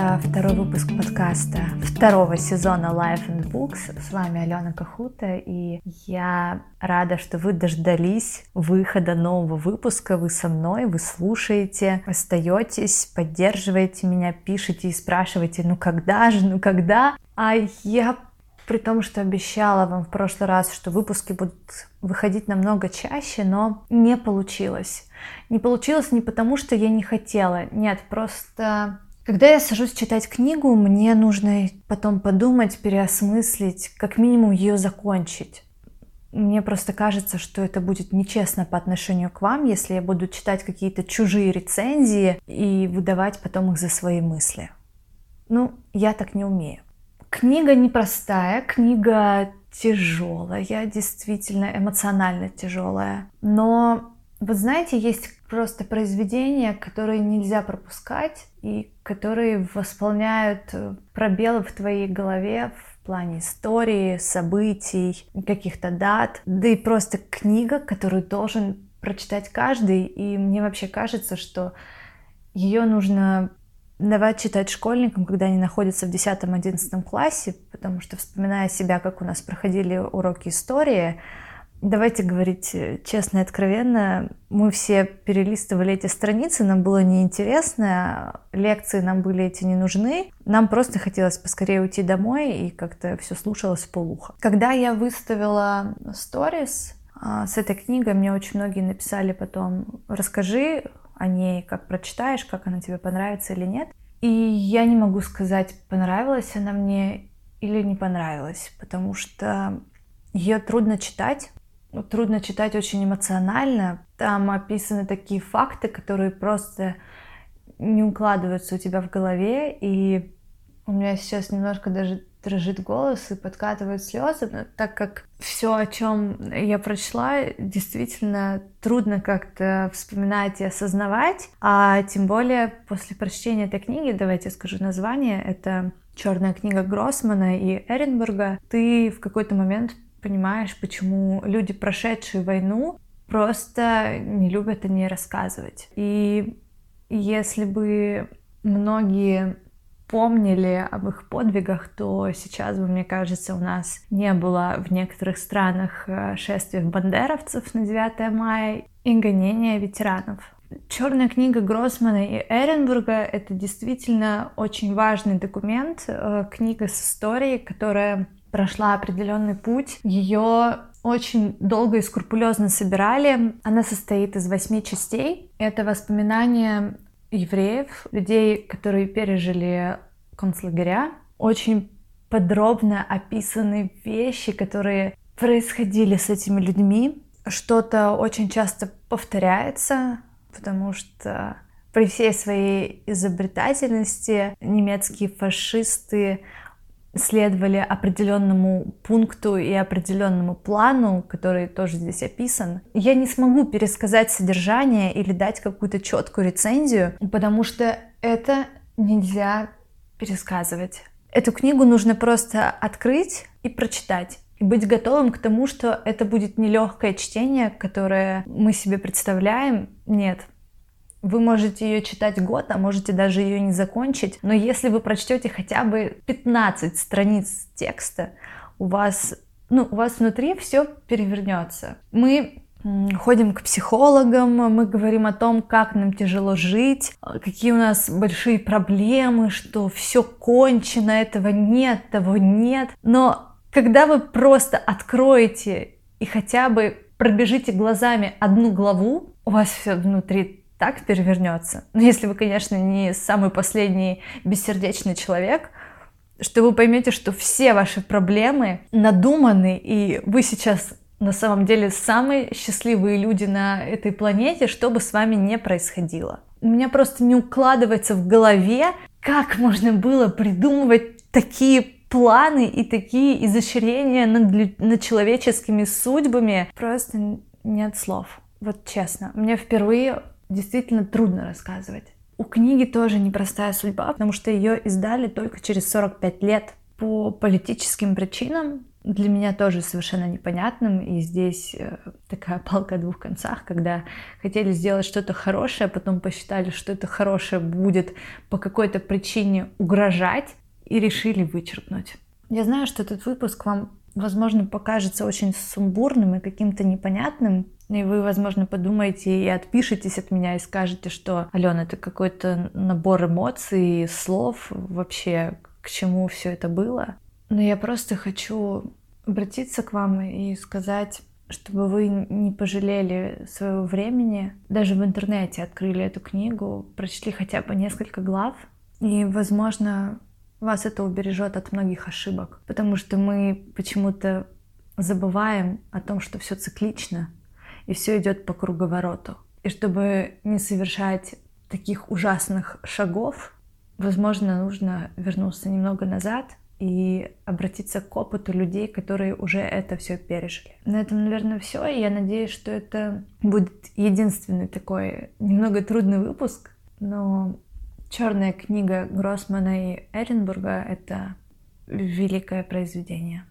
Это второй выпуск подкаста второго сезона Life and Books. С вами Алена Кахута, и я рада, что вы дождались выхода нового выпуска. Вы со мной, вы слушаете, остаетесь, поддерживаете меня, пишете и спрашиваете, ну когда же? А я, при том, что обещала вам в прошлый раз, что выпуски будут выходить намного чаще, но не получилось. Не получилось не потому, что я не хотела, нет, просто... Когда я сажусь читать книгу, мне нужно потом подумать, переосмыслить, как минимум ее закончить. Мне просто кажется, что это будет нечестно по отношению к вам, если я буду читать какие-то чужие рецензии и выдавать потом их за свои мысли. Я так не умею. Книга непростая, книга тяжелая, действительно эмоционально тяжелая. Но, вот знаете, есть просто произведения, которые нельзя пропускать и которые восполняют пробелы в твоей голове в плане истории, событий, каких-то дат. Да и просто книга, которую должен прочитать каждый. И мне вообще кажется, что ее нужно давать читать школьникам, когда они находятся в 10-11 классе, потому что, вспоминая себя, как у нас проходили уроки истории, давайте говорить честно и откровенно, мы все перелистывали эти страницы, нам было неинтересно, лекции нам были эти не нужны, нам просто хотелось поскорее уйти домой и как-то все слушалось вполуха. Когда я выставила сторис с этой книгой, мне очень многие написали потом, расскажи о ней, как прочитаешь, как она тебе понравится или нет. И я не могу сказать, понравилась она мне или не понравилась, потому что ее трудно читать. Трудно читать очень эмоционально. Там описаны такие факты, которые просто не укладываются у тебя в голове. И у меня сейчас немножко даже дрожит голос и подкатывают слезы, но так как все, о чем я прочла, действительно трудно как-то вспоминать и осознавать. А тем более после прочтения этой книги, давайте я скажу название, это «Черная книга» Гроссмана и Эренбурга, ты в какой-то момент понимаешь, почему люди, прошедшие войну, просто не любят о ней рассказывать. И если бы многие помнили об их подвигах, то сейчас бы, мне кажется, у нас не было в некоторых странах шествий бандеровцев на 9 мая и гонения ветеранов. «Черная книга» Гроссмана и Эренбурга — это действительно очень важный документ, книга с историей, которая прошла определенный путь. Ее очень долго и скрупулезно собирали. Она состоит из 8 частей. Это воспоминания евреев, людей, которые пережили концлагеря. Очень подробно описаны вещи, которые происходили с этими людьми. Что-то очень часто повторяется, потому что при всей своей изобретательности немецкие фашисты следовали определенному пункту и определенному плану, который тоже здесь описан. Я не смогу пересказать содержание или дать какую-то четкую рецензию, потому что это нельзя пересказывать. Эту книгу нужно просто открыть и прочитать. И быть готовым к тому, что это будет нелегкое чтение, которое мы себе представляем. Нет. Вы можете ее читать год, а можете даже ее не закончить. Но если вы прочтете хотя бы 15 страниц текста, у вас внутри все перевернется. Мы ходим к психологам, мы говорим о том, как нам тяжело жить, какие у нас большие проблемы, что все кончено, этого нет, того нет. Но когда вы просто откроете и хотя бы пробежите глазами одну главу, у вас все внутри так перевернется. Но если вы, конечно, не самый последний бессердечный человек, что вы поймете, что все ваши проблемы надуманы, и вы сейчас на самом деле самые счастливые люди на этой планете, что бы с вами ни происходило. У меня просто не укладывается в голове, как можно было придумывать такие планы и такие изощрения над человеческими судьбами. Просто нет слов. Вот честно, мне впервые действительно трудно рассказывать. У книги тоже непростая судьба, потому что ее издали только через 45 лет по политическим причинам. для меня тоже совершенно непонятным. И здесь такая палка о двух концах, когда хотели сделать что-то хорошее, а потом посчитали, что это хорошее будет по какой-то причине угрожать, и решили вычеркнуть. Я знаю, что этот выпуск вам, возможно, покажется очень сумбурным и каким-то непонятным, и вы, возможно, подумаете и отпишетесь от меня и скажете, что, Алена, это какой-то набор эмоций, слов, вообще к чему все это было. Но я просто хочу обратиться к вам и сказать, чтобы вы не пожалели своего времени, даже в интернете открыли эту книгу, прочли хотя бы несколько глав, и, возможно, вас это убережет от многих ошибок, потому что мы почему-то забываем о том, что все циклично, и все идет по круговороту. И чтобы не совершать таких ужасных шагов, возможно, нужно вернуться немного назад и обратиться к опыту людей, которые уже это все пережили. На этом, наверное, все. И я надеюсь, что это будет единственный такой немного трудный выпуск, но «Черная книга» Гроссмана и Эренбурга — это великое произведение.